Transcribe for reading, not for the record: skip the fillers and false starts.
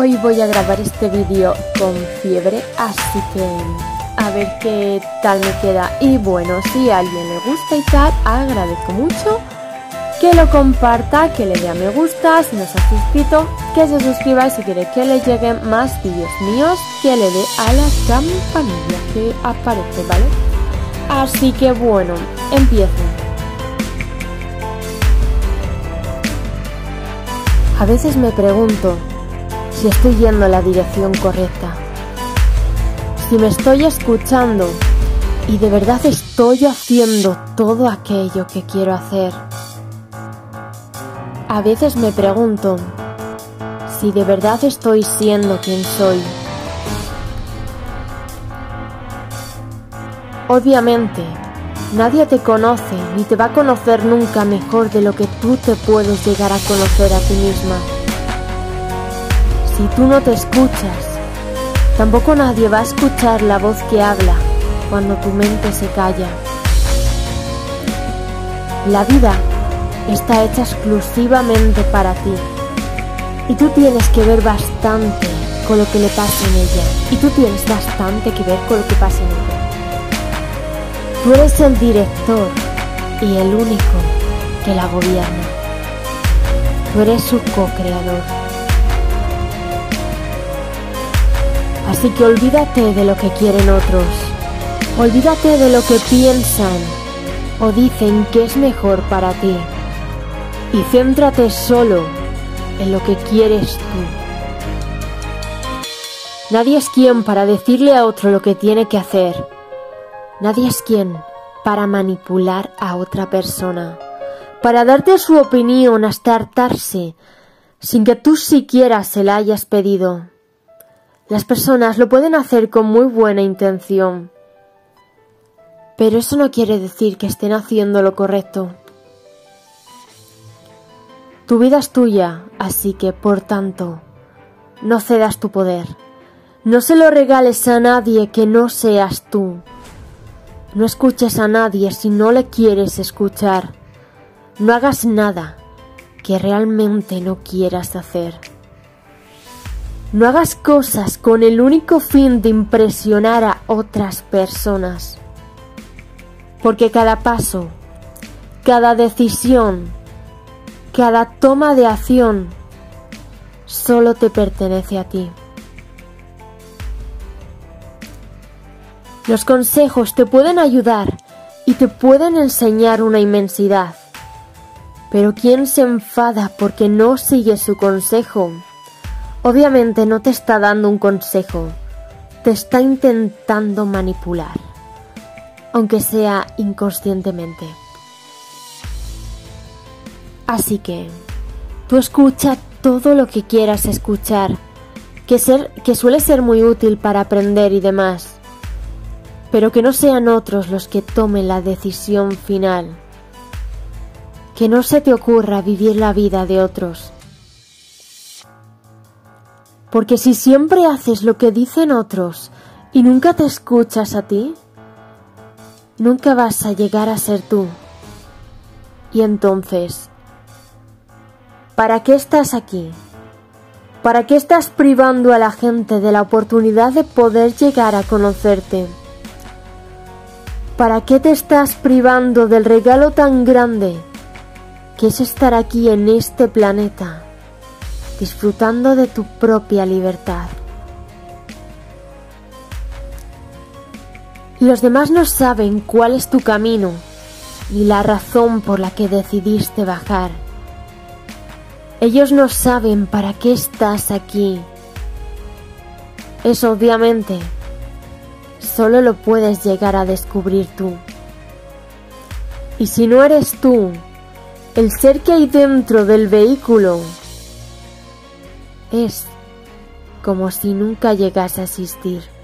Hoy voy a grabar este vídeo con fiebre, así que a ver qué tal me queda. Y bueno, si a alguien le gusta y tal, agradezco mucho que lo comparta, que le dé a me gusta, si no se ha suscrito, que se suscriba, si quiere que le lleguen más vídeos míos, que le dé a la campanilla que aparece, ¿vale? Así que bueno, empiezo. A veces me pregunto si estoy yendo en la dirección correcta, si me estoy escuchando y de verdad estoy haciendo todo aquello que quiero hacer. A veces me pregunto si de verdad estoy siendo quien soy. Obviamente, nadie te conoce ni te va a conocer nunca mejor de lo que tú te puedes llegar a conocer a ti misma. Si tú no te escuchas, tampoco nadie va a escuchar la voz que habla cuando tu mente se calla. La vida está hecha exclusivamente para ti y tú tienes que ver bastante con lo que le pasa en ella. Tú eres el director y el único que la gobierna. Tú eres su co-creador. Así que olvídate de lo que quieren otros. Olvídate de lo que piensan o dicen que es mejor para ti. Y céntrate solo en lo que quieres tú. Nadie es quien para decirle a otro lo que tiene que hacer. Nadie es quien para manipular a otra persona, para darte su opinión hasta hartarse, sin que tú siquiera se la hayas pedido. Las personas lo pueden hacer con muy buena intención, pero eso no quiere decir que estén haciendo lo correcto. Tu vida es tuya, así que, por tanto, no cedas tu poder. No se lo regales a nadie que no seas tú. No escuches a nadie si no le quieres escuchar. No hagas nada que realmente no quieras hacer. No hagas cosas con el único fin de impresionar a otras personas. Porque cada paso, cada decisión, cada toma de acción, solo te pertenece a ti. Los consejos te pueden ayudar y te pueden enseñar una inmensidad. Pero quien se enfada porque no sigue su consejo, obviamente no te está dando un consejo, te está intentando manipular, aunque sea inconscientemente. Así que tú escucha todo lo que quieras escuchar, que suele ser muy útil para aprender y demás. Pero que no sean otros los que tomen la decisión final. Que no se te ocurra vivir la vida de otros. Porque si siempre haces lo que dicen otros y nunca te escuchas a ti, nunca vas a llegar a ser tú. Y entonces, ¿para qué estás aquí? ¿Para qué estás privando a la gente de la oportunidad de poder llegar a conocerte? ¿Para qué te estás privando del regalo tan grande que es estar aquí en este planeta, disfrutando de tu propia libertad? Los demás no saben cuál es tu camino ni la razón por la que decidiste bajar. Ellos no saben para qué estás aquí. Eso obviamente solo lo puedes llegar a descubrir tú. Y si no eres tú, el ser que hay dentro del vehículo, es como si nunca llegase a existir.